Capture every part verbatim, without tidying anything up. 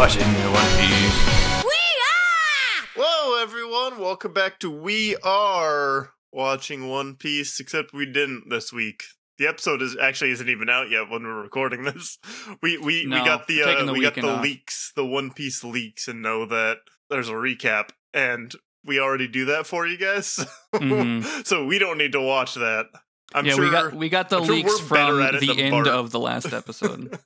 watching One Piece. We are! Whoa, everyone, welcome back to We Are Watching One Piece, except we didn't this week. The episode is actually isn't even out yet when we're recording this. We we, no, we got the, uh, the we got the leaks, the One Piece leaks, and know that there's a recap, and we already do that for you guys, mm-hmm. so we don't need to watch that. I'm yeah, sure, we got we got the I'm leaks sure from the end Bart. of the last episode.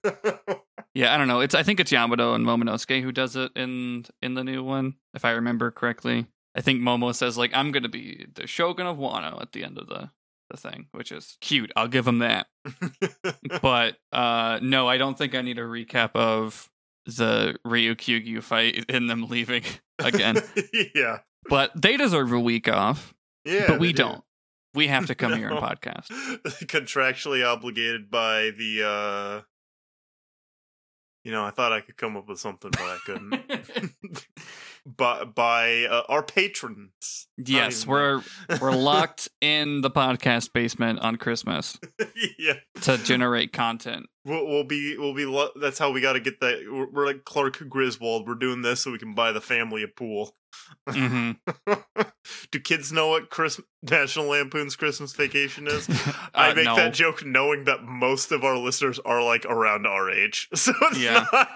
yeah, I don't know. It's I think it's Yamato and Momonosuke who does it in in the new one, if I remember correctly. I think Momo says like, "I'm gonna be the Shogun of Wano" at the end of the, the thing, which is cute. I'll give him that. but uh, no, I don't think I need a recap of the Ryokugyu fight and them leaving again. yeah, but they deserve a week off. Yeah, but we do. don't. We have to come no. here and podcast. Contractually obligated by the, uh, you know, I thought I could come up with something, but I couldn't. by by uh, our patrons. Yes, we're we're locked in the podcast basement on Christmas. yeah, to generate content. We'll, we'll be we'll be. Lo- that's how we got to get that. We're, we're like Clark Griswold. We're doing this so we can buy the family a pool. Mm-hmm. Do kids know what Christmas, National Lampoon's Christmas Vacation is? uh, I make no. that joke knowing that most of our listeners are like around our age. So it's yeah. Not,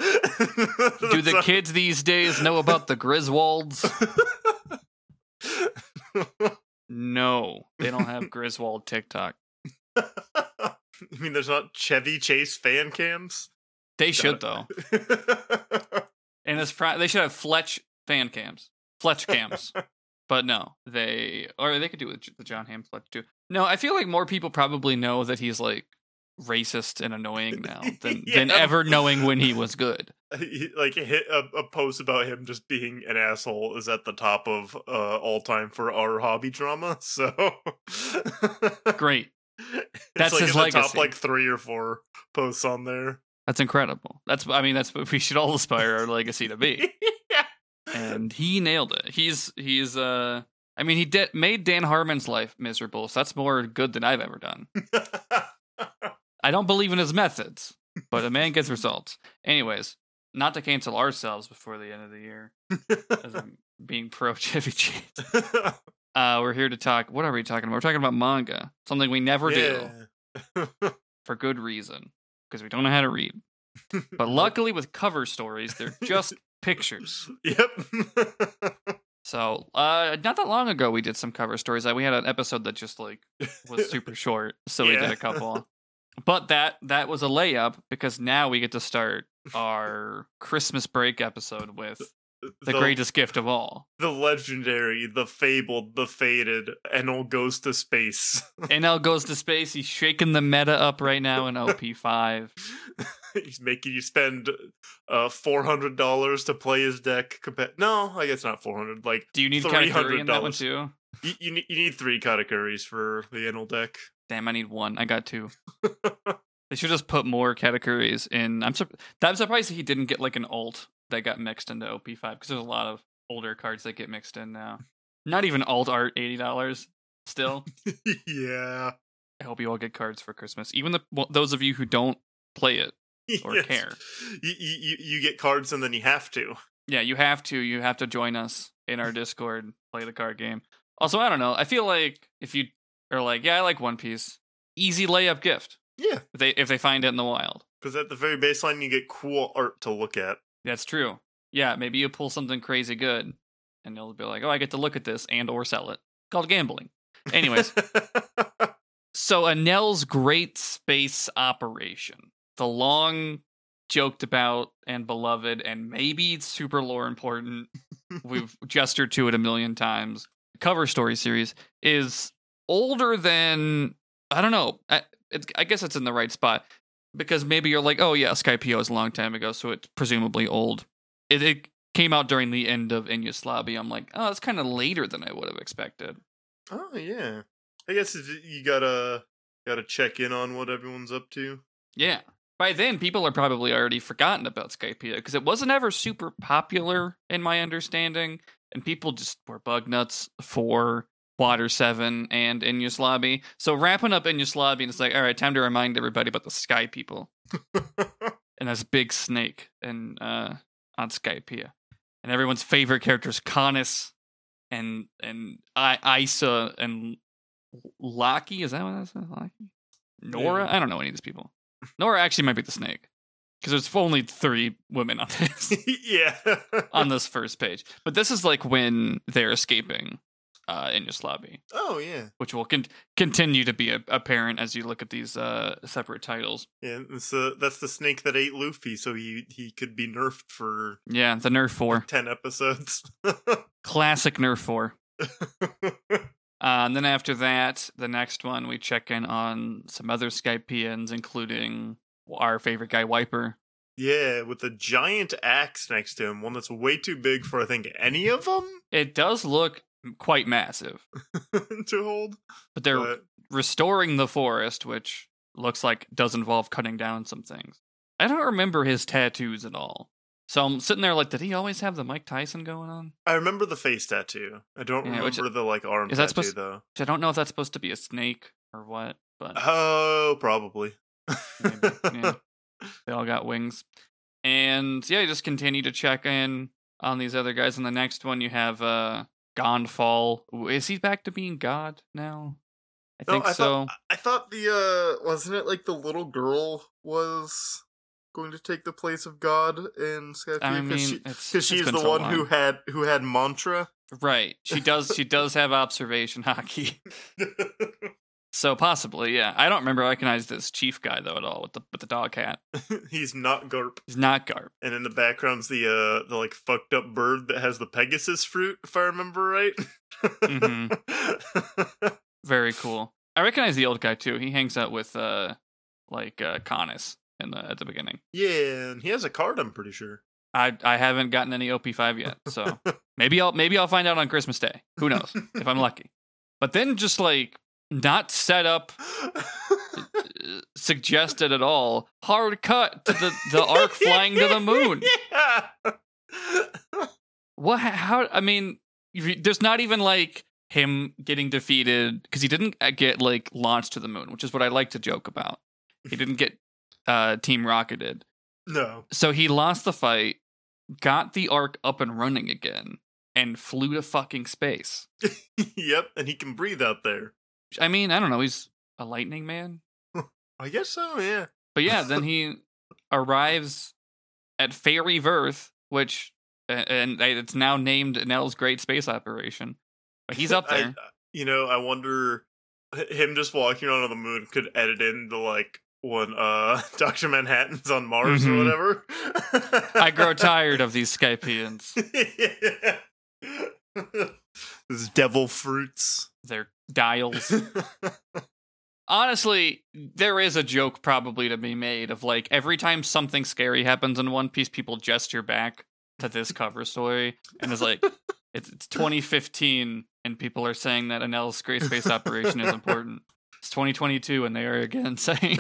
do the not... kids these days know about the Griswolds? No, they don't have Griswold TikTok. I mean, there's not Chevy Chase fan cams. They should though, and it's pro- they should have Fletch fan cams. Fletch cams. But no, they... Or they could do it with the Jon Hamm Fletch, too. No, I feel like more people probably know that he's, like, racist and annoying now than, yeah. than ever knowing when he was good. Like, hit a, a post about him just being an asshole is at the top of uh, all time for our hobby drama, so... Great. That's like his legacy. It's, like, in the top, like, three or four posts on there. That's incredible. That's, I mean, that's what we should all aspire our legacy to be. yeah. And he nailed it. He's he's uh I mean he de- made Dan Harmon's life miserable, so that's more good than I've ever done. I don't believe in his methods, but a man gets results. Anyways, not to cancel ourselves before the end of the year. As I'm being pro Chevy Chase. Uh we're here to talk what are we talking about? We're talking about manga. Something we never yeah. do. For good reason. Because we don't know how to read. But luckily with cover stories, they're just pictures. Yep. so, uh, not that long ago, we did some cover stories. We had an episode that just like was super short, so yeah. we did a couple. But that that was a layup because now we get to start our Christmas break episode with the, the greatest gift of all: the legendary, the fabled, the faded, Enel goes to space. Enel goes to space. He's shaking the meta up right now in O P five. He's making you spend uh, four hundred dollars to play his deck. Compa- no, I guess not four hundred dollars. Like, do you need Katakuri in that one too? You, you, need, you need three Katakuris for the Enel deck. Damn, I need one. I got two. They should just put more Katakuris in. I'm, sur- I'm surprised he didn't get like an alt that got mixed into O P five because there's a lot of older cards that get mixed in now. Not even alt art, eighty dollars still. yeah. I hope you all get cards for Christmas. Even the well, those of you who don't play it. Or yes. care. You, you you get cards and then you have to. Yeah, you have to. You have to join us in our Discord, play the card game. Also, I don't know. I feel like if you are like, yeah, I like One Piece. Easy layup gift. Yeah. If they if they find it in the wild. Because at the very baseline, you get cool art to look at. That's true. Yeah, maybe you pull something crazy good, and they'll be like, oh, I get to look at this and or sell it. Called gambling. Anyways. So Enel's Great Space Operation. The long joked about and beloved and maybe super lore important. We've gestured to it a million times. Cover story series is older than, I don't know. I, it's, I guess it's in the right spot because maybe you're like, oh yeah, Skypiea was a long time ago. So it's presumably old. It, it came out during the end of Enies Lobby. I'm like, oh, it's kind of later than I would have expected. Oh yeah. I guess you gotta, gotta check in on what everyone's up to. Yeah. By then, people are probably already forgotten about Skypiea because it wasn't ever super popular, in my understanding, and people just were bug nuts for Water seven and Enies Lobby. So wrapping up Enies Lobby, and it's like, all right, time to remind everybody about the Sky people and this big snake. And uh, on Skypiea. And everyone's favorite characters, Conis and and I, Isa and Locky. Is that what that's Locky? Nora? Yeah. I don't know any of these people. Nora actually might be the snake. Because there's only three women on this. Yeah. On this first page. But this is like when they're escaping uh, Enies Lobby. Oh, yeah. Which will con- continue to be a- apparent as you look at these uh, separate titles. Yeah, so that's the snake that ate Luffy, so he, he could be nerfed for... Yeah, the nerf four. ten episodes. Classic nerf four. uh, and then after that, the next one, we check in on some other Skypeans, including... our favorite guy, Wiper. Yeah, with a giant axe next to him. One that's way too big for, I think, any of them? It does look quite massive. To hold. But they're but... restoring the forest, which looks like does involve cutting down some things. I don't remember his tattoos at all. So I'm sitting there like, did he always have the Mike Tyson going on? I remember the face tattoo. I don't yeah, remember which, the like arm tattoo, supposed, though. I don't know if that's supposed to be a snake or what. But oh, probably. Maybe, yeah. They all got wings. And yeah, you just continue to check in on these other guys. In the next one you have uh Gan Fall. Is he back to being God now? I no, think I so. Thought, I thought the uh wasn't it like the little girl was going to take the place of God in Skypiea? I mean, because she, she's the so one long. who had who had mantra. Right. She does she does have observation hockey. So possibly, yeah. I don't remember recognize this chief guy though at all with the with the dog hat. He's not Garp. He's not Garp. And in the background's the uh the like fucked up bird that has the Pegasus fruit, if I remember right. Mm-hmm. Very cool. I recognize the old guy too. He hangs out with uh like uh Conis in the at the beginning. Yeah, and he has a card, I'm pretty sure. I I haven't gotten any O P five yet, so maybe I'll maybe I'll find out on Christmas Day. Who knows? If I'm lucky. But then just like not set up, suggested at all. Hard cut to the, the arc flying to the moon. Yeah. What? How? I mean, there's not even like him getting defeated because he didn't get like launched to the moon, which is what I like to joke about. He didn't get uh, team rocketed. No. So he lost the fight, got the arc up and running again, and flew to fucking space. Yep, and he can breathe out there. I mean, I don't know. He's a lightning man. I guess so, yeah. But yeah, then he arrives at Fairyverse, which, and it's now named Nell's Great Space Operation. But he's up there. I, you know, I wonder him just walking around on the moon could edit in the like one uh, Doctor Manhattan's on Mars mm-hmm. or whatever. I grow tired of these Skypeans. These devil fruits. They're dials. Honestly, there is a joke probably to be made of like every time something scary happens in One Piece, people gesture back to this cover story, and it's like it's, it's twenty fifteen, and people are saying that Nell's Great Space Operation is important. It's twenty twenty-two, and they are again saying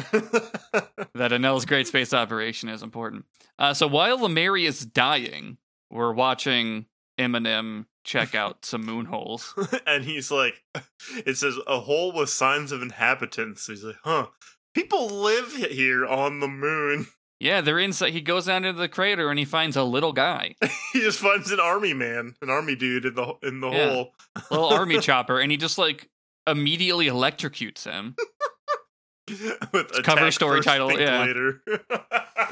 that Nell's Great Space Operation is important. Uh, so while Lemery is dying, we're watching Eminem check out some moon holes. And he's like, it says a hole with signs of inhabitants. So he's like, huh, people live here on the moon. Yeah, they're inside. He goes down into the crater and he finds a little guy. He just finds an army man, an army dude in the in the yeah. hole. Little army chopper. And he just like immediately electrocutes him. With a cover story title. Yeah. Later.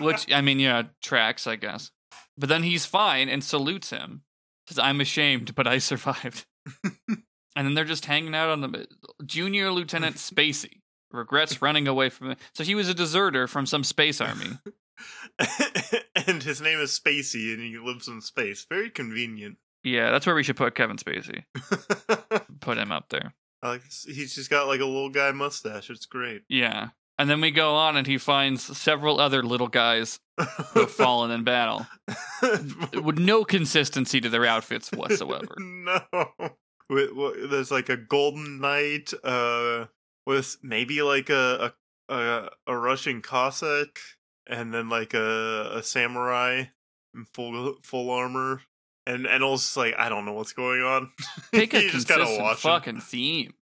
Which, I mean, yeah, tracks, I guess. But then he's fine and salutes him. Says, I'm ashamed, but I survived. And then they're just hanging out on the... Junior Lieutenant Spacey regrets running away from... The, so he was a deserter from some space army. And his name is Spacey, and he lives in space. Very convenient. Yeah, that's where we should put Kevin Spacey. Put him up there. Uh, he's just got like a little guy mustache. It's great. Yeah. And then we go on, and he finds several other little guys who have fallen in battle. With no consistency to their outfits whatsoever. No. There's like a golden knight uh, with maybe like a, a, a Russian Cossack, and then like a, a samurai in full, full armor. And and also like, I don't know what's going on. Pick a you just consistent gotta watch fucking him. Theme.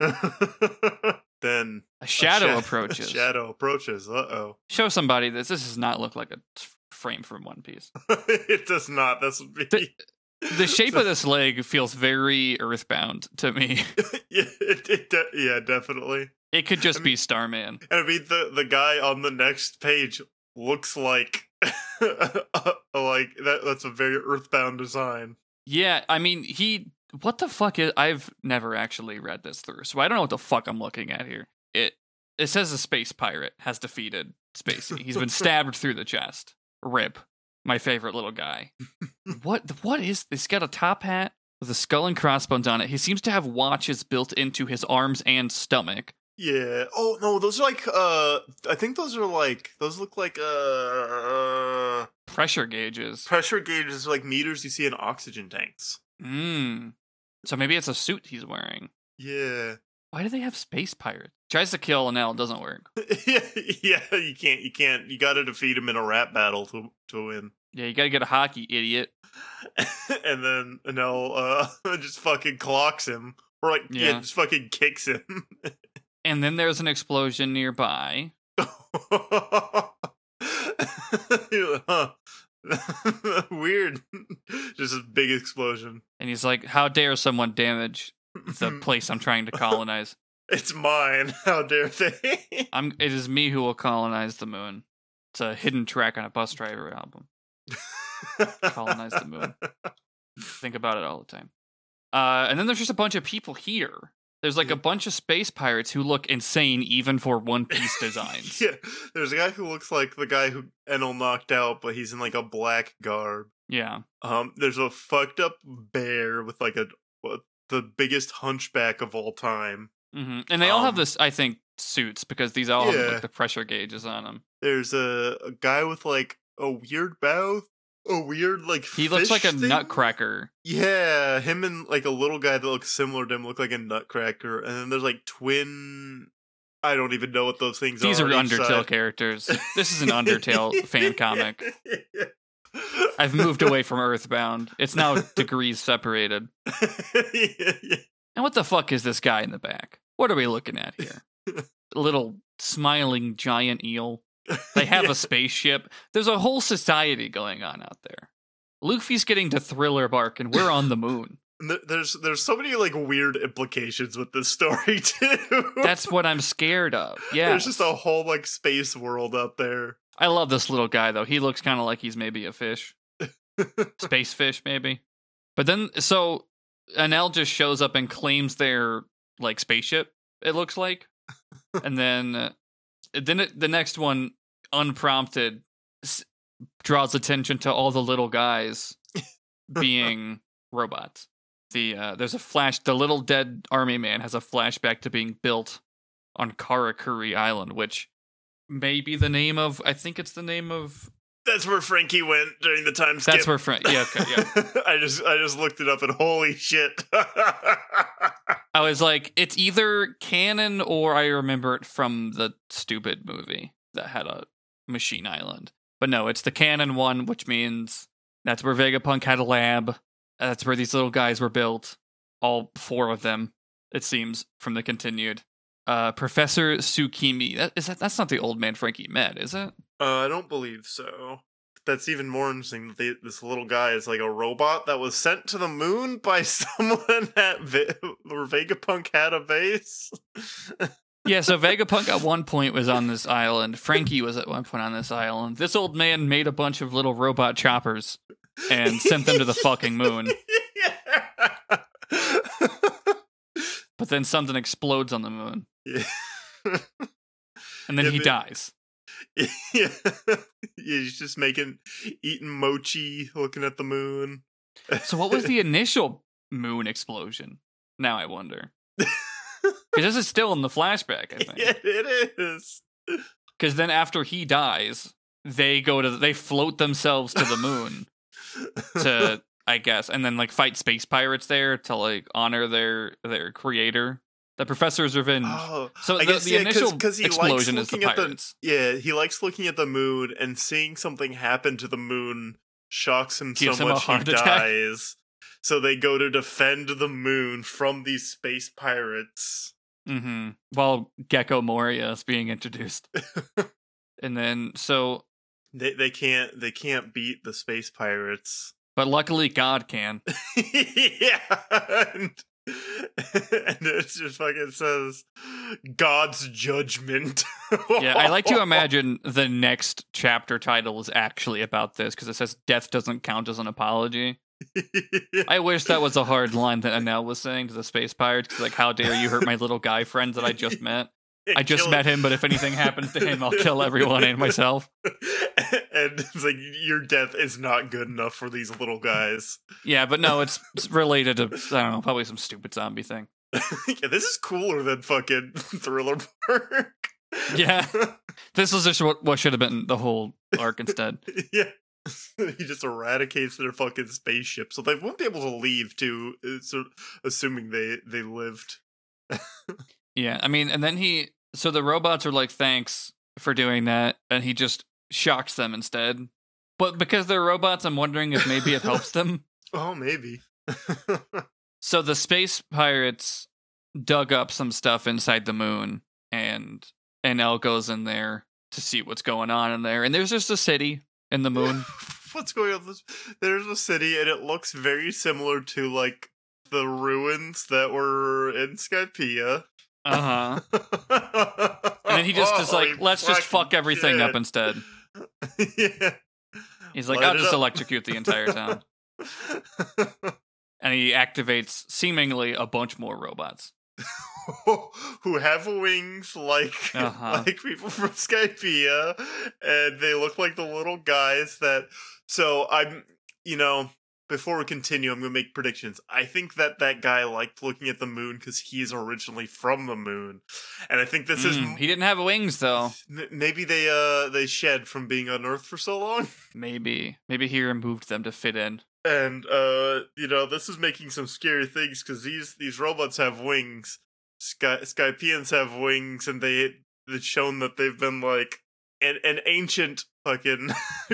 Then a shadow a sh- approaches. A shadow approaches. Uh oh. Show somebody this. This does not look like a frame from One Piece. It does not. This would be the, the shape of this leg feels very Earthbound to me. yeah, it, it de- yeah, definitely. It could just I mean, be Starman. I mean, the the guy on the next page looks like like that. That's a very Earthbound design. Yeah, I mean, he. What the fuck is? I've never actually read this through, so I don't know what the fuck I'm looking at here. It it says a space pirate has defeated Spacey. He's been stabbed through the chest. Rip, my favorite little guy. What? What is this? He's got a top hat with a skull and crossbones on it. He seems to have watches built into his arms and stomach. Yeah. Oh no, those are like. Uh, I think those are like. Those look like. Uh, pressure gauges. Pressure gauges are like meters you see in oxygen tanks. Hmm. So maybe it's a suit he's wearing. Yeah. Why do they have space pirates? Tries to kill an L, doesn't work. yeah, yeah, you can't, you can't, you gotta defeat him in a rap battle to to win. Yeah, you gotta get a hockey, idiot. And then an L uh, just fucking clocks him. Or like, yeah, yeah just fucking kicks him. And then there's an explosion nearby. Huh. Weird. Just a big explosion. And he's like, how dare someone damage the place I'm trying to colonize? It's mine. How dare they? I'm it is me who will colonize the moon. It's a hidden track on a Bus Driver album. Colonize the moon. Think about it all the time. Uh and then there's just a bunch of people here. There's like yeah. a bunch of space pirates who look insane even for One Piece designs. Yeah. There's a guy who looks like the guy who Enel knocked out, but he's in like a black garb. Yeah. Um, there's a fucked up bear with like a the biggest hunchback of all time. Mm-hmm. And they um, all have this, I think, suits because these all yeah. have like the pressure gauges on them. There's a, a guy with like a weird mouth. A weird, like, he looks like a thing? nutcracker. Yeah, him and, like, a little guy that looks similar to him look like a nutcracker. And then there's, like, twin... I don't even know what those things These are. These are Undertale side. characters. This is an Undertale fan comic. I've moved away from Earthbound. It's now degrees separated. yeah, yeah. And what the fuck is this guy in the back? What are we looking at here? A little smiling giant eel. They have yeah. a spaceship. There's a whole society going on out there. Luffy's getting to Thriller Bark, and we're on the moon. There's there's so many like weird implications with this story too. That's what I'm scared of. Yeah, there's just a whole like space world out there. I love this little guy though. He looks kind of like he's maybe a fish, space fish maybe. But then so Enel just shows up and claims their like spaceship. It looks like, and then. Uh, Then it, the next one, unprompted, s- draws attention to all the little guys being robots. The uh, there's a flash. The little dead army man has a flashback to being built on Katakuri Island, which may be the name of. I think it's the name of. That's where Frankie went during the time skip. That's where Frankie. Yeah, okay, yeah. I just I just looked it up and holy shit. I was like, it's either canon or I remember it from the stupid movie that had a machine island. But no, it's the canon one, which means that's where Vegapunk had a lab. That's where these little guys were built. All four of them, it seems, from the continued. Uh, Professor Tsukimi. That, is that, that's not the old man Frankie met, is it? Uh, I don't believe so. That's even more interesting that they, this little guy is like a robot that was sent to the moon by someone at v- where Vegapunk had a base. Yeah, so Vegapunk at one point was on this island. Frankie was at one point on this island. This old man made a bunch of little robot choppers and sent them to the fucking moon. Yeah. But then something explodes on the moon. Yeah. And then yeah, he man. dies. Yeah. yeah, he's just making, eating mochi, looking at the moon. So what was the initial moon explosion? Now I wonder. Because this is still in the flashback, I think. Yeah, it is. Because then after he dies, they go to, they float themselves to the moon. to, I guess, and then like fight space pirates there to like honor their, their creator. The Professor's Revenge. Oh, so the, guess, the yeah, initial cause, cause he explosion likes is the pirates. The, yeah, he likes looking at the moon and seeing something happen to the moon shocks him Gives so him much he attack. dies. So they go to defend the moon from these space pirates. Mm-hmm. While Gecko Moria is being introduced. And then, so They they can't they can't beat the space pirates. But luckily, God can. Yeah. And, and it just fucking says God's judgment. Yeah, I like to imagine the next chapter title is actually about this, because it says death doesn't count as an apology. Yeah. I wish that was a hard line that Anel was saying to the space pirates, because, like, how dare you hurt my little guy friends that I just met? It I just met him, but if anything happens to him, I'll kill everyone and myself. And it's like, your death is not good enough for these little guys. Yeah, but no, it's related to, I don't know, probably some stupid zombie thing. Yeah, this is cooler than fucking Thriller Bark. Yeah, this is just what, what should have been the whole arc instead. Yeah, he just eradicates their fucking spaceship, so they won't be able to leave too, assuming they, they lived. Yeah, I mean, and then he... So the robots are like, thanks for doing that, and he just shocks them instead. But because they're robots, I'm wondering if maybe it helps them. Oh, maybe. So the space pirates dug up some stuff inside the moon, and Enel goes in there to see what's going on in there. And there's just a city in the moon. What's going on? There's a city, and it looks very similar to, like, the ruins that were in Skypiea. Uh huh. And then he just is like, let's just fuck everything shit. up instead. Yeah. He's like, Light I'll just up. electrocute the entire town. And he activates seemingly a bunch more robots who have wings like uh-huh. like people from Skypiea, and they look like the little guys that. So I'm, you know. Before we continue, I'm going to make predictions. I think that that guy liked looking at the moon because he's originally from the moon. And I think this mm, is... M- he didn't have wings, though. M- maybe they uh they shed from being on Earth for so long. Maybe. Maybe he removed them to fit in. And, uh, you know, this is making some scary things because these, these robots have wings. Sky- Skypeans have wings, and they, it's shown that they've been, like, an, an ancient... fucking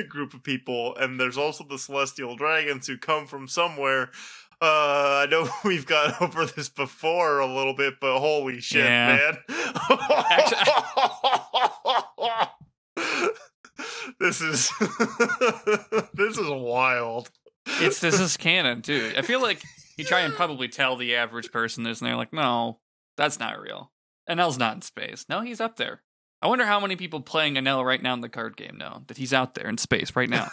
group of people, and there's also the celestial dragons who come from somewhere. Uh, I know we've got over this before a little bit, but holy shit, yeah. man! Actually, this is this is wild. It's this is canon too. I feel like you try and probably tell the average person this, and they're like, "No, that's not real." And L's not in space. No, he's up there. I wonder how many people playing Enel right now in the card game know that he's out there in space right now.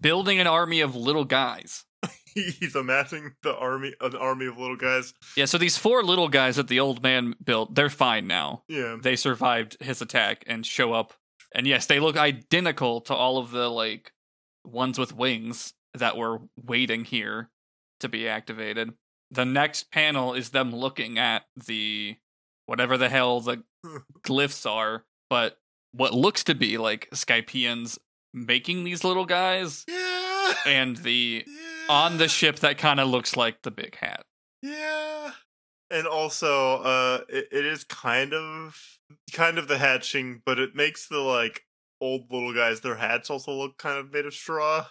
Building an army of little guys. He's amassing the army, an army of little guys. Yeah, so these four little guys that the old man built, they're fine now. Yeah. They survived his attack and show up. And yes, they look identical to all of the, like, ones with wings that were waiting here to be activated. The next panel is them looking at the... whatever the hell the glyphs are, but what looks to be like Skypeans making these little guys, yeah, and the yeah. on the ship that kind of looks like the big hat, yeah, and also uh, it, it is kind of kind of the hatching, but it makes the like old little guys. Their hats also look kind of made of straw.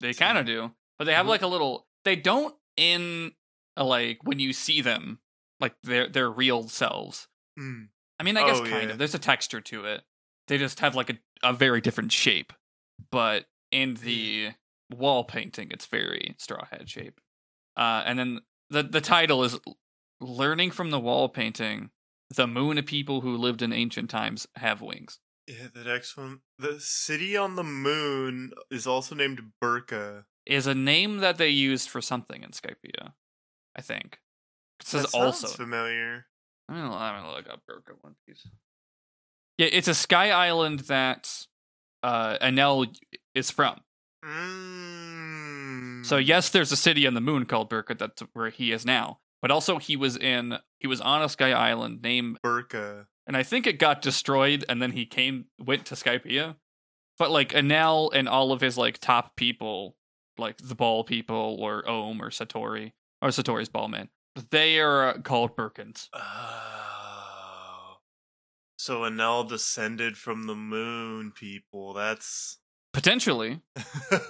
They kind of do, but they have like a little. They don't in like when you see them. Like, their their real selves. Mm. I mean, I guess oh, kind yeah. of. There's a texture to it. They just have, like, a, a very different shape. But in the wall painting, it's very straw hat shape. Uh, and then the, the title is Learning from the Wall Painting, the Moon of People Who Lived in Ancient Times Have Wings. Yeah, the next one. The city on the moon is also named Birka. Is a name that they used for something in Skypiea, I think. It says that sounds also familiar. I'm gonna, I'm gonna look up Birka One Piece. Yeah, it's a sky island that uh, Enel is from. Mm. So yes, there's a city on the moon called Birka. That's where he is now. But also, he was in he was on a sky island named Birka, and I think it got destroyed. And then he came went to Skypiea. But like Enel and all of his like top people, like the Ball People or Ohm or Satori or Satori's Ballman. They are called Birkans. Oh. So Enel descended from the moon people. That's... Potentially.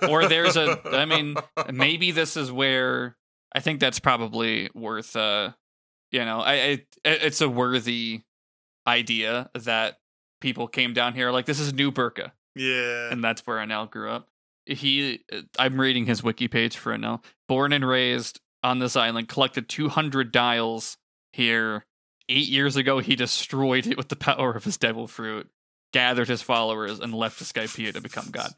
Or there's a... I mean, maybe this is where... I think that's probably worth... Uh, you know, I, I it's a worthy idea that people came down here. Like, this is New Birka. Yeah. And that's where Enel grew up. He, I'm reading his wiki page for Enel. Born and raised on this island, collected two hundred dials here. Eight years ago, he destroyed it with the power of his devil fruit, gathered his followers, and left to Skypiea to become god.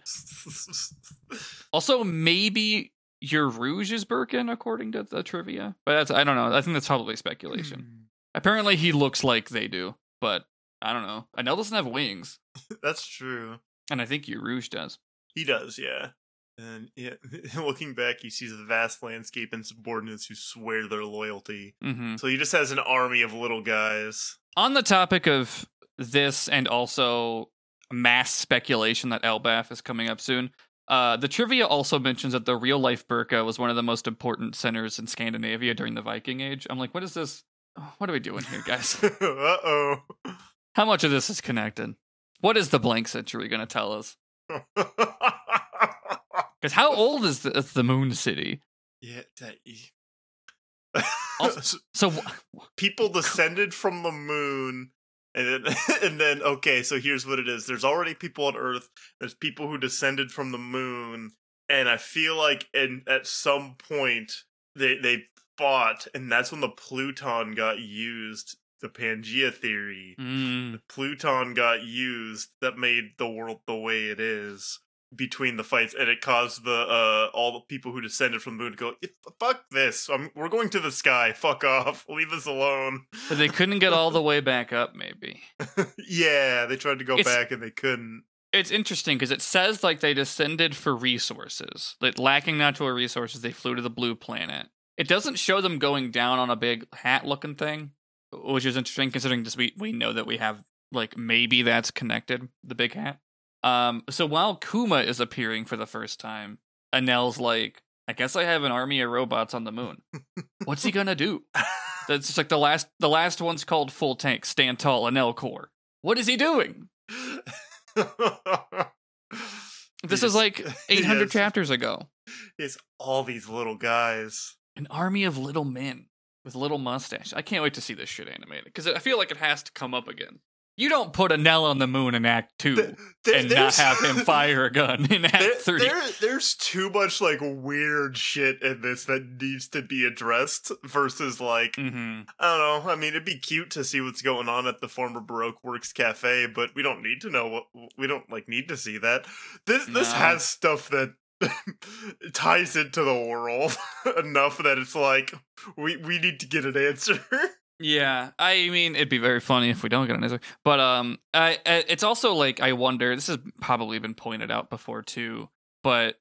Also, maybe your Rouge is Birkin, according to the trivia. But that's, I don't know. I think that's probably speculation. Hmm. Apparently, he looks like they do, but I don't know. Enel doesn't have wings. That's true. And I think your Rouge does. He does, yeah. And yeah, looking back, he sees a vast landscape and subordinates who swear their loyalty. Mm-hmm. So he just has an army of little guys. On the topic of this and also mass speculation that Elbaf is coming up soon, uh, the trivia also mentions that the real-life Birka was one of the most important centers in Scandinavia during the Viking Age. I'm like, what is this? What are we doing here, guys? Uh-oh. How much of this is connected? What is the blank century going to tell us? Because how old is the, the Moon City? Yeah, that. Also, so people descended from the moon, and then, and then okay. So here's what it is: there's already people on Earth. There's people who descended from the moon, and I feel like, in at some point they they fought, and that's when the Pluton got used. The Pangea theory, mm. the Pluton got used. That made the world the way it is. Between the fights, and it caused the uh, all the people who descended from the moon to go, fuck this, I'm, we're going to the sky, fuck off, leave us alone. But they couldn't get all the way back up, maybe. Yeah, they tried to go it's, back and they couldn't. It's interesting, because it says like they descended for resources. Like, lacking natural resources, they flew to the blue planet. It doesn't show them going down on a big hat-looking thing, which is interesting, considering this, we, we know that we have, like, maybe that's connected, the big hat. Um, so while Kuma is appearing for the first time, Enel's like, I guess I have an army of robots on the moon. What's he gonna do? That's just like the last, the last one's called Full Tank, Stand Tall, Enel Corps. What is he doing? This is like eight hundred chapters ago. It's all these little guys. An army of little men with little mustache. I can't wait to see this shit animated, because I feel like it has to come up again. You don't put Enel on the moon in Act two there, there, and not have him fire a gun in Act three. There, there's too much, like, weird shit in this that needs to be addressed versus, like, mm-hmm. I don't know. I mean, it'd be cute to see what's going on at the former Baroque Works Cafe, but we don't need to know what, we don't, like, need to see that. This, no. This has stuff that ties into the world enough that it's like, we, we need to get an answer. Yeah, I mean, it'd be very funny if we don't get an answer. But um, I, I, it's also like, I wonder, this has probably been pointed out before too, but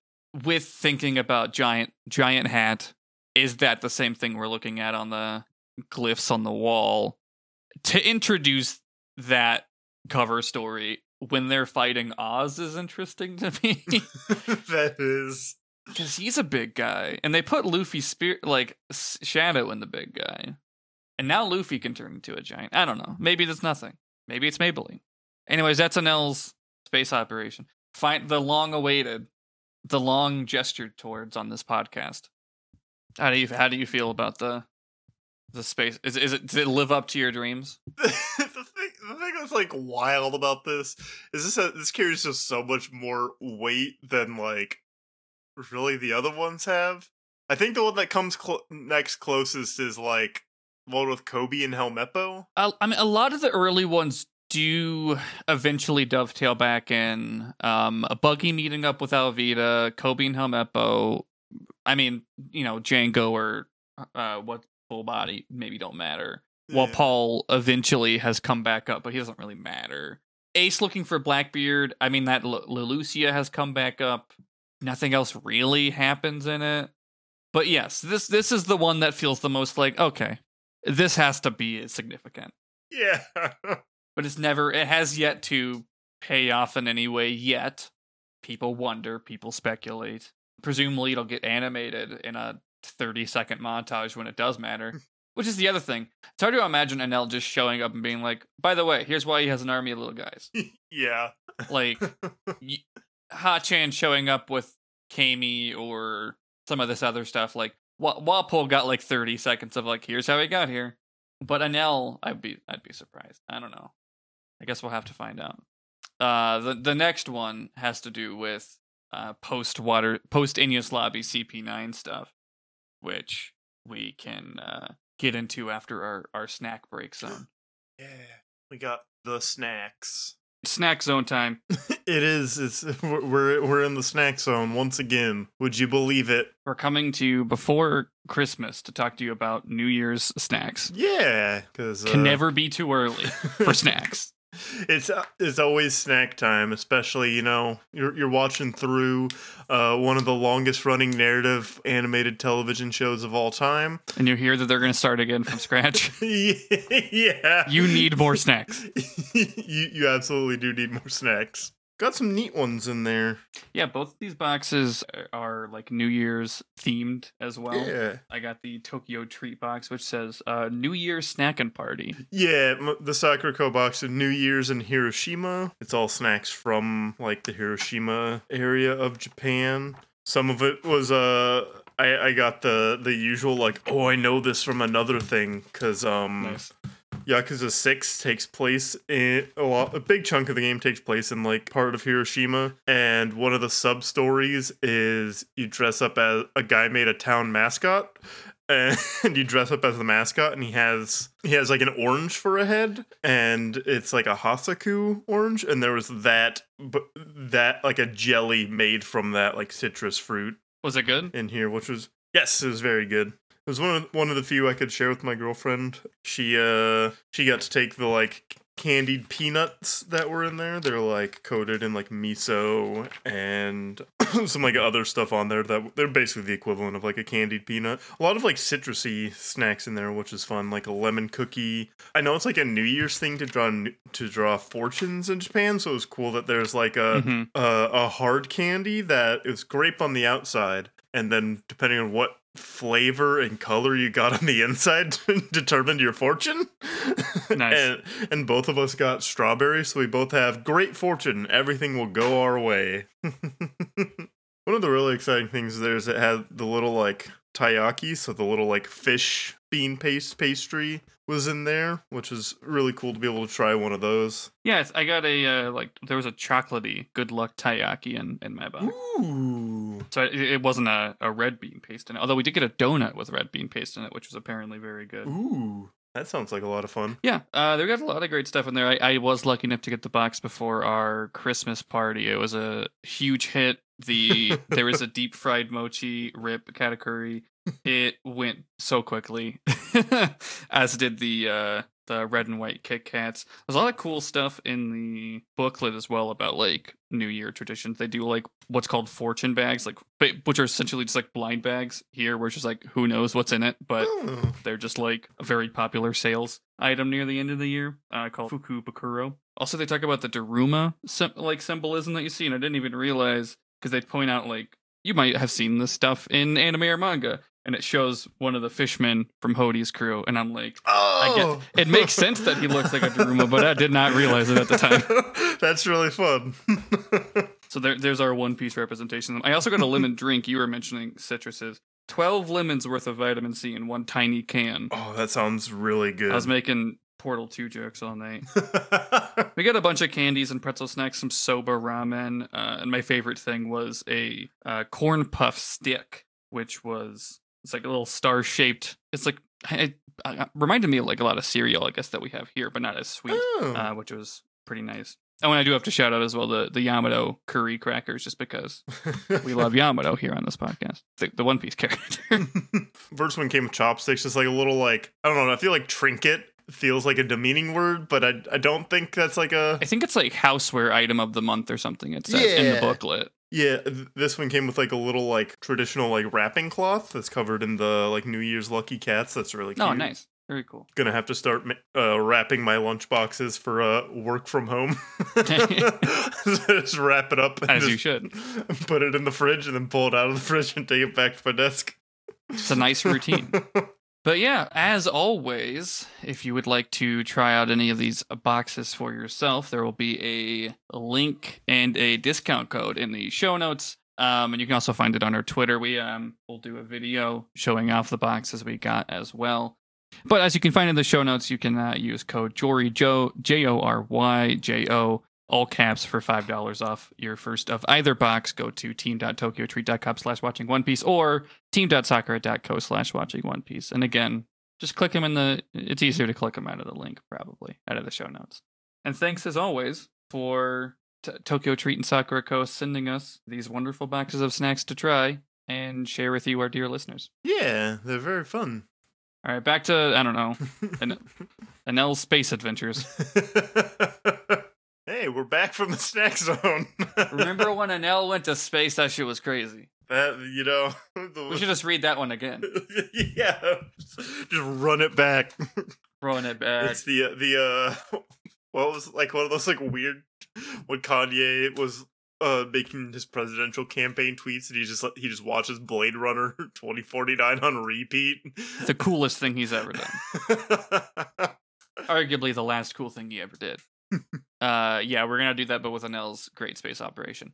with thinking about giant giant hat, is that the same thing we're looking at on the glyphs on the wall? To introduce that cover story when they're fighting Oz is interesting to me. That is. Because he's a big guy, and they put Luffy's spirit, like, shadow in the big guy. And now Luffy can turn into a giant. I don't know. Maybe there's nothing. Maybe it's Maybelline. Anyways, that's Enel's space operation. Find the long-awaited, the long gestured towards on this podcast. How do you how do you feel about the the space? Is is it does it live up to your dreams? the thing the thing that's like wild about this is this a, this carries just so much more weight than like really the other ones have. I think the one that comes cl- next closest is like. One with Kobe and Helmeppo? Uh, I mean, a lot of the early ones do eventually dovetail back in. Um, a Buggy meeting up with Alvida, Kobe and Helmeppo. I mean, you know, Django or uh, what Full Body maybe don't matter. Yeah. While Paul eventually has come back up, but he doesn't really matter. Ace looking for Blackbeard. I mean, that L- Leloucia has come back up. Nothing else really happens in it. But yes, this this is the one that feels the most like, okay. This has to be significant. Yeah. But it's never, it has yet to pay off in any way yet. People wonder, people speculate. Presumably it'll get animated in a thirty second montage when it does matter, which is the other thing. It's hard to imagine Enel just showing up and being like, by the way, here's why he has an army of little guys. Yeah. Like, y- Ha-chan showing up with Kami or some of this other stuff, like, Walpole got like thirty seconds of like, here's how he got here. But Enel, I'd be I'd be surprised. I don't know. I guess we'll have to find out. Uh, the the next one has to do with uh, post water post Enies Lobby C P nine stuff, which we can uh, get into after our, our snack break zone. Yeah, we got the snacks. Snack zone time. It is. It's we're we're in the snack zone once again. Would you believe it? We're coming to you before Christmas to talk to you about New Year's snacks. Yeah, because uh, can never be too early for snacks. It's it's always snack time, especially, you know, you're you're watching through uh, one of the longest running narrative animated television shows of all time, and you hear that they're going to start again from scratch. Yeah, you need more snacks. you you absolutely do need more snacks. Got some neat ones in there. Yeah, both of these boxes are like New Year's themed as well. Yeah. I got the Tokyo Treat box, which says uh, New Year's Snack and Party. Yeah, the Sakurako box of New Year's in Hiroshima. It's all snacks from like the Hiroshima area of Japan. Some of it was... Uh, I, I got the, the usual like, oh, I know this from another thing. Because... Um, nice. Yakuza six takes place in a, lot, a big chunk of the game takes place in like part of Hiroshima, and one of the sub stories is you dress up as a guy made a town mascot, and you dress up as the mascot, and he has he has like an orange for a head, and it's like a Hasaku orange, and there was that but that like a jelly made from that like citrus fruit. Was it good? In here, which was yes, it was very good. It was one of one of the few I could share with my girlfriend. She uh she got to take the like candied peanuts that were in there. They're like coated in like miso and some like other stuff on there that they're basically the equivalent of like a candied peanut. A lot of like citrusy snacks in there, which is fun. Like a lemon cookie. I know it's like a New Year's thing to draw to draw fortunes in Japan, so it was cool that there's like a mm-hmm. a, a hard candy that is grape on the outside, and then depending on what flavor and color you got on the inside determined your fortune. Nice. and, and both of us got strawberries, so we both have great fortune. Everything will go our way. One of the really exciting things there is it had the little like taiyaki, so the little like fish bean paste pastry was in there, which is really cool to be able to try one of those. Yes, I got a uh, like there was a chocolatey good luck taiyaki in, in my box. Ooh. So it, it wasn't a, a red bean paste in it, although we did get a donut with red bean paste in it, which was apparently very good. Ooh, that sounds like a lot of fun. Yeah, uh, they got a lot of great stuff in there. I, I was lucky enough to get the box before our Christmas party. It was a huge hit. The there was a deep fried mochi rip Katakuri. It went so quickly, as did the uh, the red and white Kit Kats. There's a lot of cool stuff in the booklet as well about like New Year traditions. They do like what's called fortune bags, like which are essentially just like blind bags here, where it's just like who knows what's in it, but oh. They're just like a very popular sales item near the end of the year uh, called Fukubukuro. Also, they talk about the Daruma sim- like symbolism that you see, and I didn't even realize because they point out like you might have seen this stuff in anime or manga. And it shows one of the fishmen from Hodie's crew. And I'm like, oh. I get, it makes sense that he looks like a Daruma, but I did not realize it at the time. That's really fun. So there, there's our One Piece representation. I also got a lemon drink. You were mentioning citruses. twelve lemons worth of vitamin C in one tiny can. Oh, that sounds really good. I was making Portal two jokes all night. We got a bunch of candies and pretzel snacks, some soba ramen. Uh, and my favorite thing was a uh, corn puff stick, which was... It's like a little star-shaped. It's like it, it reminded me of like a lot of cereal, I guess, that we have here, but not as sweet, oh. uh, which was pretty nice. Oh, and I do have to shout out as well the, the Yamato curry crackers, just because we love Yamato here on this podcast. The, the One Piece character. First one came with chopsticks, just like a little like I don't know. I feel like trinket feels like a demeaning word, but I I don't think that's like a. I think it's like houseware item of the month or something. It says yeah. in the booklet. Yeah, this one came with like a little like traditional like wrapping cloth that's covered in the like New Year's Lucky Cats. That's really cute. Oh, nice. Very cool. Gonna have to start uh, wrapping my lunch boxes for uh, work from home. Just wrap it up. And as you should. Put it in the fridge and then pull it out of the fridge and take it back to my desk. It's a nice routine. But yeah, as always, if you would like to try out any of these boxes for yourself, there will be a link and a discount code in the show notes. Um, and you can also find it on our Twitter. We um, will do a video showing off the boxes we got as well. But as you can find in the show notes, you can uh, use code JORYJO, J O R Y J O, all caps for five dollars off your first of either box. Go to team.tokyotreat.com slash watching One Piece or team.sakura.co slash watching One Piece. And again, just click them in the, it's easier to click them out of the link, probably, out of the show notes. And thanks as always for T- Tokyo Treat and Sakura Co. sending us these wonderful boxes of snacks to try and share with you, our dear listeners. Yeah, they're very fun. All right, back to, I don't know, An- Anel's Space Adventures. Hey, we're back from the snack zone. Remember when Enel went to space? That shit was crazy. That, you know, the... we should just read that one again. Yeah, just run it back. Run it back. It's the, the uh, what was, like, one of those, like, weird, when Kanye was uh, making his presidential campaign tweets, and he just he just watches Blade Runner twenty forty-nine on repeat. The coolest thing he's ever done. Arguably the last cool thing he ever did. Uh, yeah, we're going to do that, but with Anel's Great Space Operation.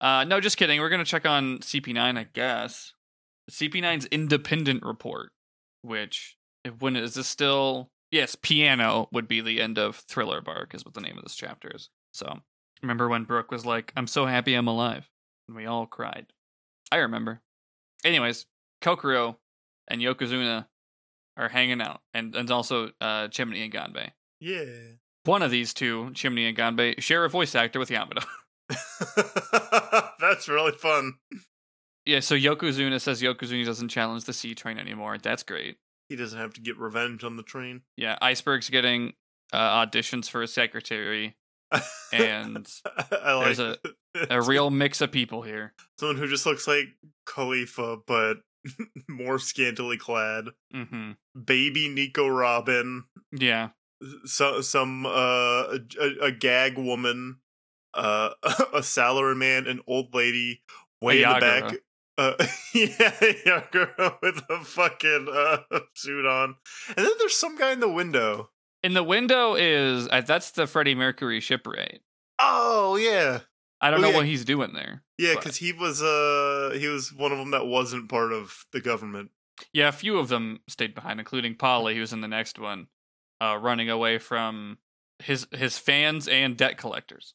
Uh, no, just kidding. We're going to check on C P nine, I guess. C P nine's independent report, which, if, when is this still... Yes, Piano would be the end of Thriller Bark, is what the name of this chapter is. So, remember when Brooke was like, I'm so happy I'm alive. And we all cried. I remember. Anyways, Kokoro and Yokozuna are hanging out. And, and also uh, Chimney and Ganbei. Yeah. One of these two, Chimney and Ganbei, share a voice actor with Yamato. That's really fun. Yeah, so Yokozuna says Yokozuna doesn't challenge the sea train anymore. That's great. He doesn't have to get revenge on the train. Yeah, Iceberg's getting uh, auditions for his secretary. And I like there's a, a real mix of people here. Someone who just looks like Khalifa, but more scantily clad. Mm-hmm. Baby Nico Robin. Yeah. So, some uh, a, a gag woman, uh, a salaryman, an old lady way in the back. Uh, yeah, yeah, girl with a fucking uh, suit on. And then there's some guy in the window. In the window is, uh, that's the Freddie Mercury shipwright. Oh, yeah. I don't oh, know yeah. what he's doing there. Yeah, because he was uh, he was one of them that wasn't part of the government. Yeah, a few of them stayed behind, including Polly, who's in the next one, uh, running away from his his fans and debt collectors.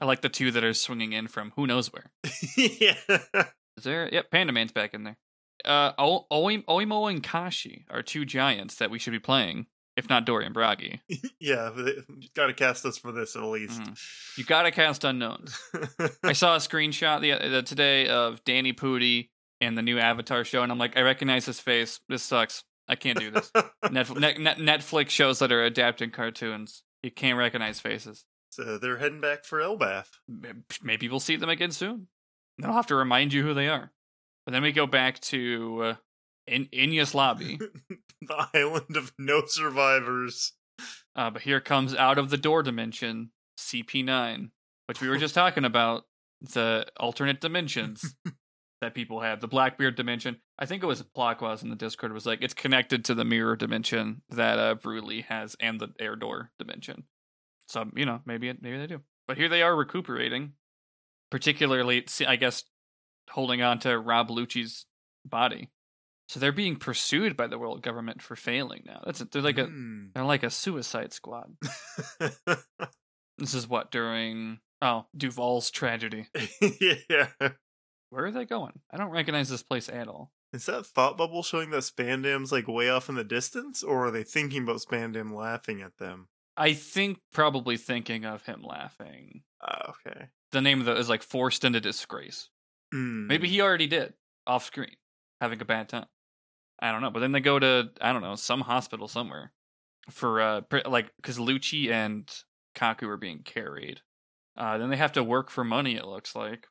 I like the two that are swinging in from who knows where. Yeah. Is there? Yep, Panda Man's back in there. Uh, o- Oim- Oimo and Kashi are two giants that we should be playing, if not Dory and Bragi. Yeah, gotta cast us for this at least. Mm. You gotta cast unknowns. I saw a screenshot the, the today of Danny Pudi and the new Avatar show, and I'm like, I recognize his face. This sucks. I can't do this. Netf- Net- Netflix shows that are adapting cartoons, you can't recognize faces. So they're heading back for Elbath. Maybe we'll see them again soon. I'll have to remind you who they are. But then we go back to uh, en- Enies Lobby. The island of no survivors. Uh, but here comes out of the door dimension, C P nine, which we were just talking about, the alternate dimensions that people have. The Blackbeard dimension. I think it was Plakwas in the Discord was like, it's connected to the mirror dimension that uh, Broodly has and the air door dimension. So, you know, maybe maybe they do. But here they are recuperating, particularly, I guess, holding on to Rob Lucci's body. So they're being pursued by the world government for failing now. That's they're like a mm. they're like a suicide squad. This is what during oh Duvall's tragedy. Yeah. Where are they going? I don't recognize this place at all. Is that thought bubble showing that Spandam's like way off in the distance, or are they thinking about Spandam laughing at them? I think probably thinking of him laughing. Uh, okay. The name of the is like forced into disgrace. Mm. Maybe he already did off screen, having a bad time. I don't know. But then they go to, I don't know, some hospital somewhere for uh, like because Lucci and Kaku are being carried. Uh, then they have to work for money. It looks like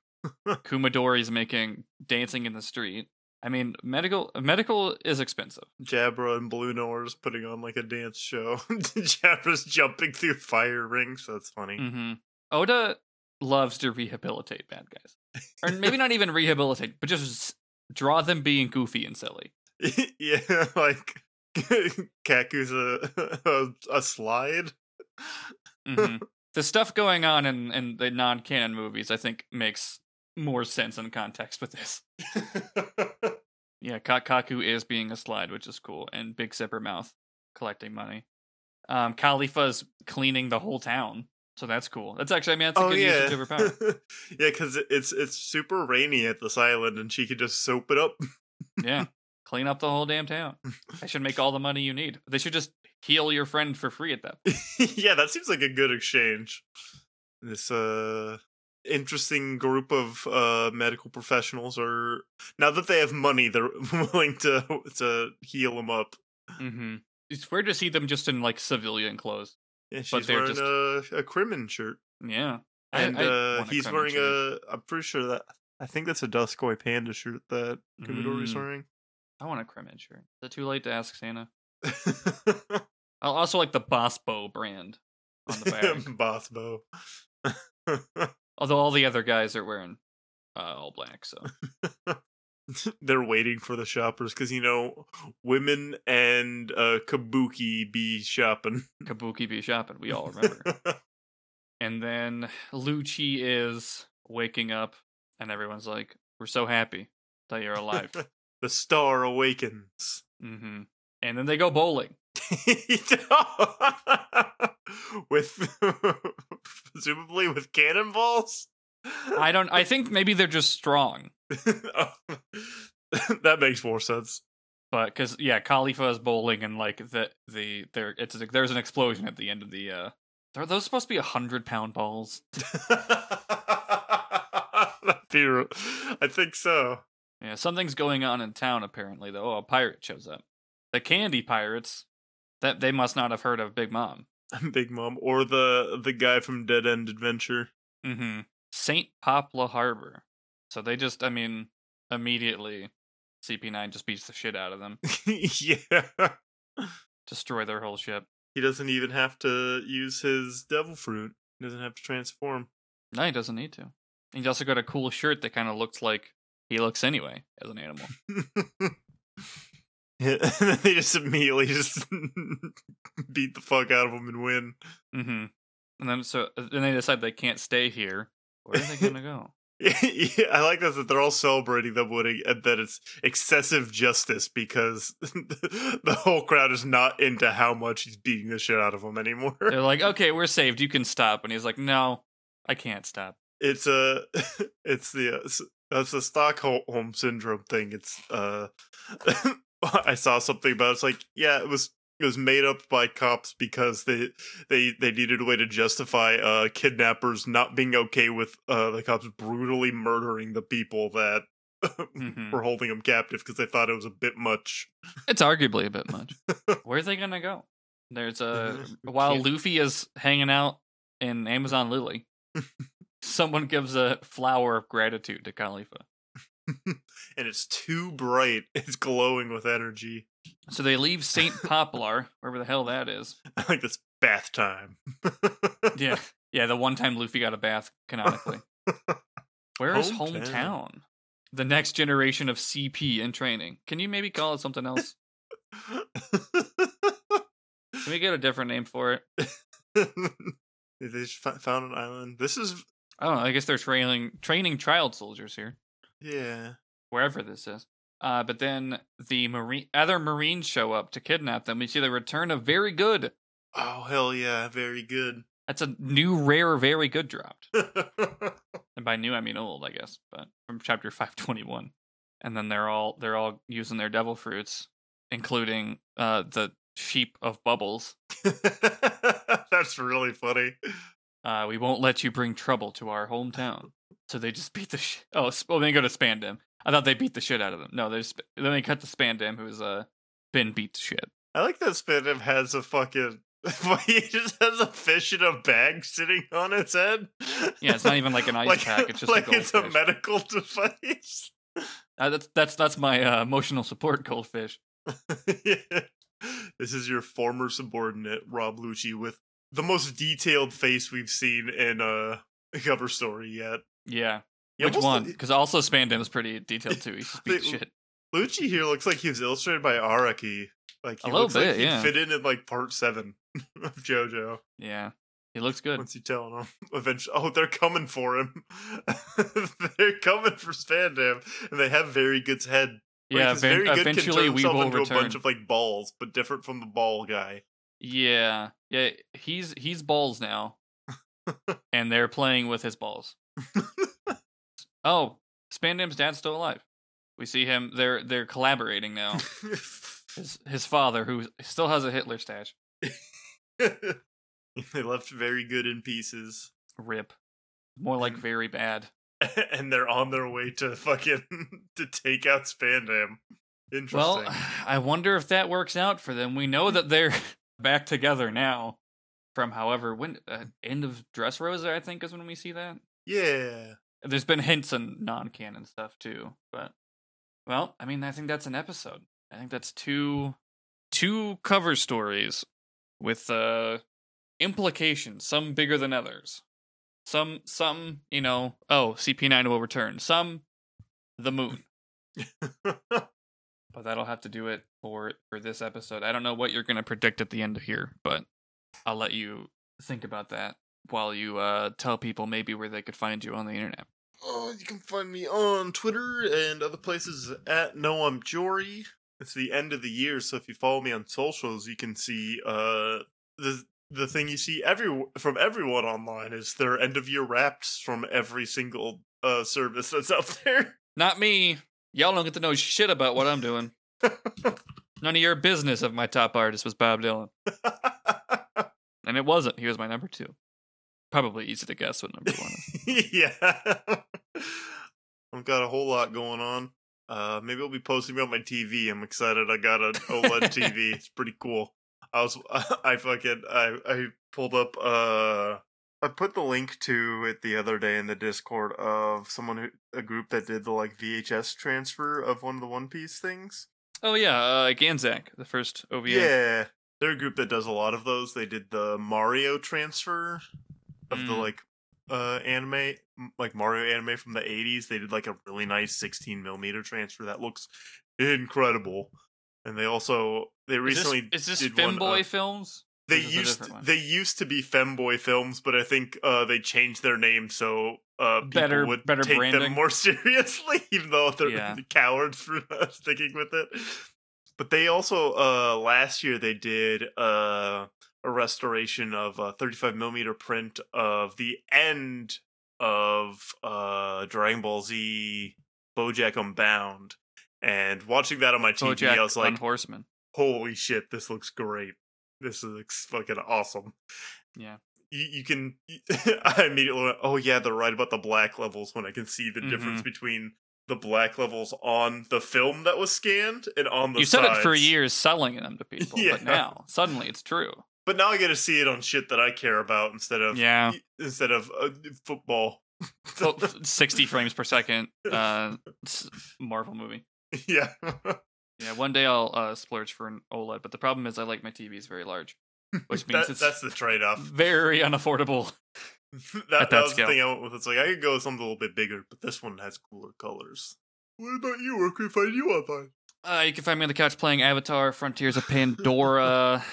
Kumadori's making dancing in the street. I mean, medical medical is expensive. Jabra and Blue Noir's putting on like a dance show. Jabra's jumping through fire rings. That's funny. Mm-hmm. Oda loves to rehabilitate bad guys. Or maybe not even rehabilitate, but just draw them being goofy and silly. Yeah, like Kaku's a, a, a slide. Mm-hmm. The stuff going on in, in the non-canon movies, I think, makes more sense in context with this. Yeah, Kaku is being a slide, which is cool, and Big Zipper Mouth collecting money. um, Khalifa's cleaning the whole town. So that's cool. That's actually, I mean, that's a oh, good yeah. use of her power. Yeah, because it's it's super rainy at this island, and she can just soap it up. Yeah, clean up the whole damn town. I should make all the money you need. They should just heal your friend for free at that point. Yeah, that seems like a good exchange. This uh, interesting group of uh, medical professionals are, now that they have money, they're willing to to heal them up. Mm-hmm. It's weird to see them just in like civilian clothes. Yeah, she's but they're wearing just... a, a Crimin shirt. Yeah. And I, I uh, he's Crimin wearing shirt. a, I'm pretty sure that, I think that's a Duskoy Panda shirt that Commodori's mm. wearing. I want a Crimin shirt. Is it too late to ask Santa? I also like the Bosbo brand on the back. Bosbo. Although all the other guys are wearing uh, all black, so. They're waiting for the shoppers because, you know, women and uh, Kabuki be shopping. Kabuki be shopping. We all remember. And then Lucci is waking up and everyone's like, we're so happy that you're alive. The star awakens. Mm-hmm. And then they go bowling. With, presumably with cannonballs? I don't, I think maybe they're just strong. Oh, that makes more sense. But because yeah, Khalifa is bowling and like the the there it's like there's an explosion at the end of the. Uh, are those supposed to be a hundred pound balls? That'd be, I think so. Yeah, something's going on in town apparently though. Oh, a pirate shows up. The Candy Pirates. That they must not have heard of Big Mom. Big Mom or the the guy from Dead End Adventure. Mm-hmm. Saint Popla Harbor. So they just, I mean, immediately C P nine just beats the shit out of them. Yeah. Destroy their whole ship. He doesn't even have to use his devil fruit. He doesn't have to transform. No, he doesn't need to. He's also got a cool shirt that kind of looks like he looks anyway as an animal. Yeah, and then they just immediately just beat the fuck out of him and win. Mm-hmm. And then so then they decide they can't stay here. Where are they going to go? Yeah, I like that, that they're all celebrating them winning and that it's excessive justice because the whole crowd is not into how much he's beating the shit out of them anymore. They're like, okay, we're saved. You can stop. And he's like, no, I can't stop. It's a, it's the, that's the Stockholm syndrome thing. It's, uh, I saw something about it. It's like, yeah, it was, it was made up by cops because they they, they needed a way to justify uh, kidnappers not being okay with uh, the cops brutally murdering the people that mm-hmm. were holding them captive because they thought it was a bit much. It's arguably a bit much. Where are they going to go? There's a While Luffy is hanging out in Amazon Lily, someone gives a flower of gratitude to Khalifa. And it's too bright. It's glowing with energy. So they leave Saint Poplar, wherever the hell that is. I think that's bath time. Yeah. Yeah, the one time Luffy got a bath, canonically. Where is hometown? hometown? The next generation of C P in training. Can you maybe call it something else? Can we get a different name for it? They just found an island. This is... I don't know, I guess they're training, training child soldiers here. Yeah. Wherever this is. Uh, but then the marine, other Marines show up to kidnap them. We see the return of Very Good. Oh, hell yeah. Very Good. That's a new rare Very Good dropped. And by new, I mean old, I guess. But from chapter five twenty-one. And then they're all they're all using their devil fruits, including uh, the sheep of Bubbles. That's really funny. Uh, we won't let you bring trouble to our hometown. So they just beat the shit. Oh, well, they go to Spandam. I thought they beat the shit out of them. No, they just, then they cut to Spandam, who's uh, been beat to shit. I like that Spandam has a fucking... He just has a fish in a bag sitting on his head. Yeah, it's not even like an ice like, pack. It's just like a goldfish. Like it's a medical device. Uh, that's, that's, that's my uh, emotional support, goldfish. Yeah. This is your former subordinate, Rob Lucci, with the most detailed face we've seen in uh, a cover story yet. Yeah. Yeah, which one? Because also Spandam is pretty detailed too. He speaks shit. Lucci here looks like he was illustrated by Araki. Like he a looks bit, like he yeah. fit in in like part seven of JoJo. Yeah, he looks good. Once you tell him, eventually, oh, they're coming for him. They're coming for Spandam, and they have Very Good's head. Yeah, right, ben- Very Good eventually can turn we will into return. A bunch of like balls, but different from the ball guy. Yeah. Yeah, he's he's balls now. And they're playing with his balls. Oh, Spandam's dad's still alive. We see him. They're they're collaborating now. his, his father, who still has a Hitler stash. They left very good in pieces. Rip. More like very bad. And they're on their way to fucking to take out Spandam. Interesting. Well, I wonder if that works out for them. We know that they're back together now. From however when uh, end of Dressrosa, I think, is when we see that. Yeah. There's been hints and non-canon stuff too, but well, I mean, I think that's an episode. I think that's two two cover stories with uh, implications, some bigger than others. Some, some, you know, oh, C P nine will return. Some, the moon. But that'll have to do it for for this episode. I don't know what you're going to predict at the end of here, but I'll let you think about that while you uh, tell people maybe where they could find you on the internet. Oh, you can find me on Twitter and other places at Noam Jory. It's the end of the year, so if you follow me on socials, you can see uh, the the thing you see every from everyone online is their end of year wraps from every single uh, service that's out there. Not me. Y'all don't get to know shit about what I'm doing. None of your business if my top artist was Bob Dylan. And it wasn't. He was my number two. Probably easy to guess what number one is. Yeah. I've got a whole lot going on. Uh, maybe I'll be posting me on my T V. I'm excited. I got an OLED T V. It's pretty cool. I was, I, I fucking, I, I pulled up, uh, I put the link to it the other day in the Discord of someone who, a group that did the, like, V H S transfer of one of the One Piece things. Oh, yeah. Uh, Ganzak, the first O V A. Yeah. They're a group that does a lot of those. They did the Mario transfer. Of the, like, uh, anime, like, Mario anime from the eighties. They did, like, a really nice sixteen millimeter transfer that looks incredible. And they also, they recently Is this, is this did Femboy one, uh, Films? They used, they used to be Femboy Films, but I think, uh, they changed their name so, uh, people better, would better take branding. Them more seriously, even though they're yeah. cowards for not sticking with it. But they also, uh, last year they did, uh... a restoration of a thirty-five millimeter print of the end of uh, Dragon Ball Z BoJack Unbound. And watching that on my T V, BoJack I was like, Horseman. Holy shit, this looks great. This looks fucking awesome. Yeah. You, you can... I immediately went, oh yeah, they're right about the black levels when I can see the mm-hmm. difference between the black levels on the film that was scanned and on the You sides. Said it for years selling them to people, yeah. But now, suddenly it's true. But now I get to see it on shit that I care about instead of yeah. instead of uh, football. sixty frames per second uh, Marvel movie. Yeah. Yeah, one day I'll uh, splurge for an OLED, but the problem is I like my T Vs very large, which means that, it's that's the trade-off. Very unaffordable. that that, that was scale. The thing I went with. It's like, I could go with something a little bit bigger, but this one has cooler colors. What about you? Where can we find you online? Uh, you can find me on the couch playing Avatar, Frontiers of Pandora...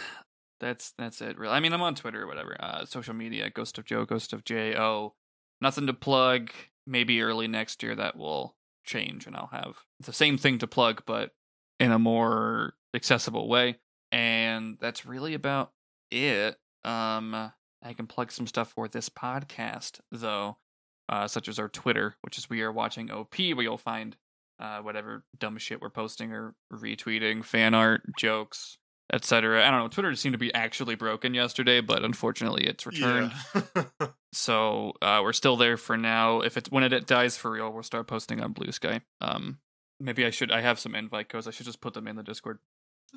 That's that's it, really. I mean, I'm on Twitter or whatever. Uh, social media, Ghost of Joe, Ghost of J O. Nothing to plug. Maybe early next year that will change, and I'll have the same thing to plug, but in a more accessible way. And that's really about it. Um, I can plug some stuff for this podcast, though, uh, such as our Twitter, which is We Are Watching O P, where you'll find uh, whatever dumb shit we're posting or retweeting, fan art, jokes, etc. I don't know. Twitter seemed to be actually broken yesterday, but unfortunately, it's returned. Yeah. So uh, we're still there for now. If it's when it dies for real, we'll start posting on Blue Sky. Um, maybe I should. I have some invite codes. I should just put them in the Discord.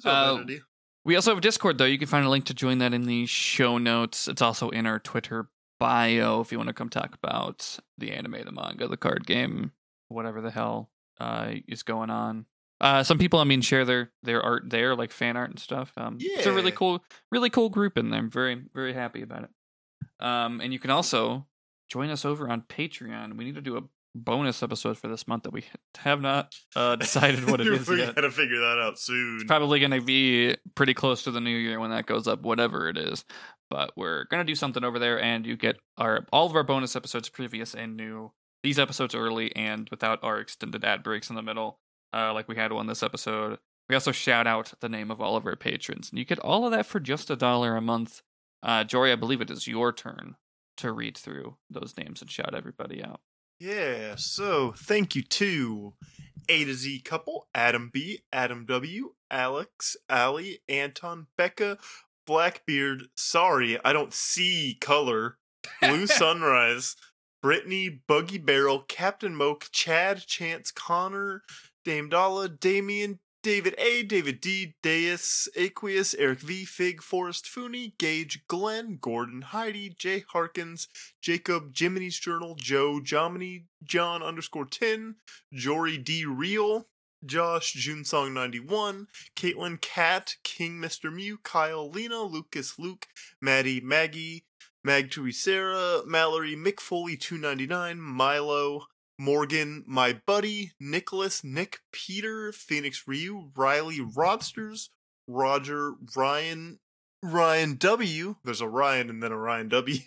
That's uh, idea. We also have a Discord though. You can find a link to join that in the show notes. It's also in our Twitter bio if you want to come talk about the anime, the manga, the card game, whatever the hell uh, is going on. Uh, some people, I mean, share their, their art there, like fan art and stuff. Um, yeah. It's a really cool, really cool group in there. I'm very, very happy about it. Um, and you can also join us over on Patreon. We need to do a bonus episode for this month that we have not uh, decided what it is yet. We got to figure that out soon. It's probably going to be pretty close to the new year when that goes up, whatever it is. But we're going to do something over there, and you get our all of our bonus episodes, previous and new. These episodes early and without our extended ad breaks in the middle. Uh, like we had one this episode. We also shout out the name of all of our patrons. And you get all of that for just a dollar a month. Uh, Jory, I believe it is your turn to read through those names and shout everybody out. Yeah, so thank you to A to Z Couple, Adam B, Adam W, Alex, Ali, Anton, Becca, Blackbeard, sorry, I don't see color, Blue Sunrise, Brittany, Buggy Barrel, Captain Moke, Chad, Chance, Connor, Dame Dalla, Damien, David A, David D, Deus, Aqueous, Eric V, Fig, Forrest, Fooney, Gage, Glenn, Gordon, Heidi, Jay Harkins, Jacob, Jiminy's Journal, Joe, Jomini, John underscore ten, Jory D Real, Josh, Junesong ninety-one, Caitlin, Cat, King, Mister Mew, Kyle, Lena, Lucas, Luke, Maddie, Maggie, Magtui, Sarah, Mallory, Mick Foley two ninety-nine, Milo, Morgan, my buddy, Nicholas, Nick, Peter, Phoenix Ryu, Riley, Robsters, Roger, Ryan, Ryan W. There's a Ryan and then a Ryan W.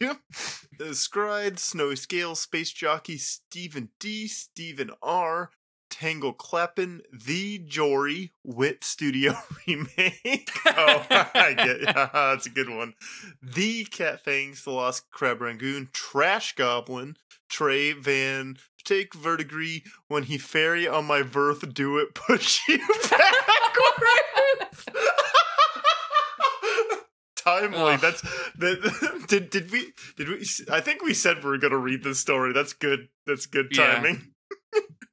Scride, Snowy Scale, Space Jockey, Stephen D, Stephen R, Tangle Clappin, The Jory, Wit Studio Remake. Oh, I get it. That's a good one. The Cat Fangs, The Lost Crab Rangoon, Trash Goblin, Trey Van, Take Verdigris, When He Fairy on My Birth, Do It, Push You Backwards. Timely. Ugh. That's that, did did we did we? I think we said we were gonna read this story. That's good. That's good timing.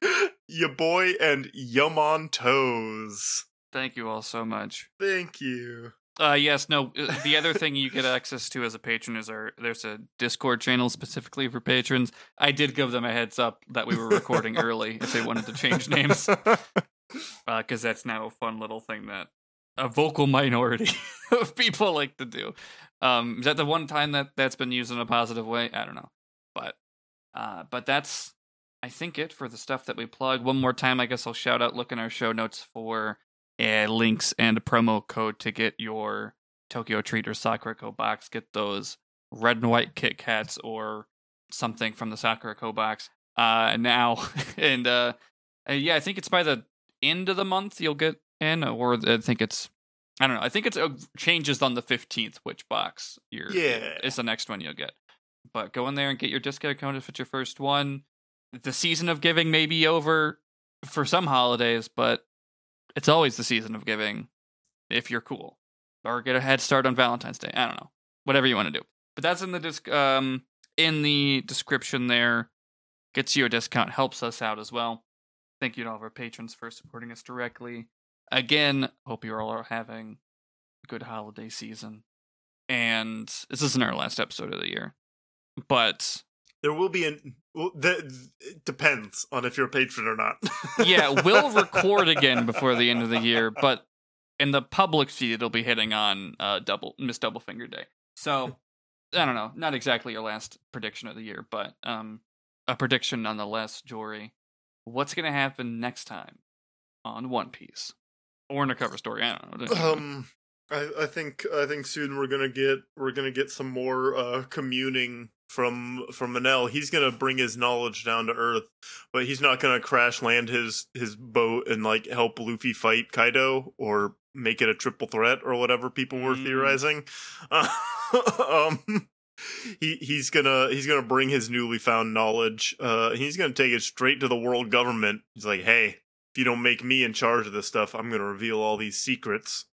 Yeah. Ya boy and Yamon Toes. Thank you all so much. Thank you. Uh, yes, no, the other thing you get access to as a patron is our, there's a Discord channel specifically for patrons. I did give them a heads up that we were recording early if they wanted to change names. Because uh, that's now a fun little thing that a vocal minority of people like to do. Um, is that the one time that that's been used in a positive way? I don't know. But, uh, but that's, I think, it for the stuff that we plug. One more time, I guess I'll shout out, look in our show notes for... Uh, links and a promo code to get your Tokyo Treat or Sakurako box. Get those red and white Kit Kats or something from the Sakurako box uh, now. and uh, yeah, I think it's by the end of the month you'll get in, or I think it's, I don't know. I think it's uh, changes on the fifteenth which box you're, yeah. is the next one you'll get. But go in there and get your discount code if it's your first one. The season of giving may be over for some holidays, but it's always the season of giving if you're cool, or get a head start on Valentine's Day. I don't know, whatever you want to do, but that's in the disc, um, in the description there. Gets you a discount, helps us out as well. Thank you to all of our patrons for supporting us directly. Again, hope you all are having a good holiday season. And this isn't our last episode of the year, but there will be an, well, that depends on if you're a patron or not. Yeah, we'll record again before the end of the year, but in the public feed, it'll be hitting on uh, double Miss Doublefinger Day. So, I don't know, not exactly your last prediction of the year, but um, a prediction nonetheless, Jory. What's going to happen next time on One Piece? Or in a cover story, I don't know. Um, I, I think I think soon we're gonna get we're gonna get some more uh, communing from from Manel. He's gonna bring his knowledge down to earth, but he's not gonna crash land his his boat and like help Luffy fight Kaido or make it a triple threat or whatever people were mm. theorizing. Uh, um, he he's gonna he's gonna bring his newly found knowledge. Uh, he's gonna take it straight to the world government. He's like, hey, if you don't make me in charge of this stuff, I'm gonna reveal all these secrets.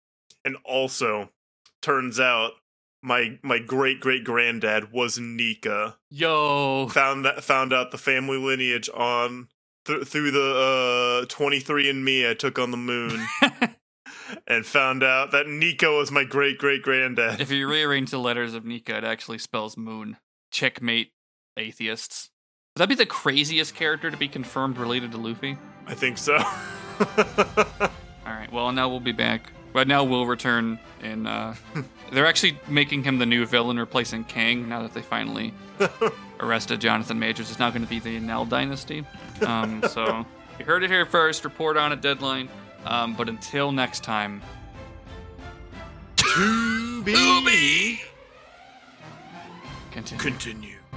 And also, turns out my my great great granddad was Nika. Yo, found that found out the family lineage on th- through the uh, twenty-three and me I took on the moon, and found out that Nika was my great great granddad. If you rearrange the letters of Nika, it actually spells moon. Checkmate, atheists. Would that be the craziest character to be confirmed related to Luffy? I think so. All right. Well, now we'll be back. But now we'll return, and uh, they're actually making him the new villain, replacing Kang, now that they finally arrested Jonathan Majors. It's now going to be the Nell Dynasty. Um, so you heard it here first. Report on it, deadline. Um, but until next time. To be. Continue. Continue.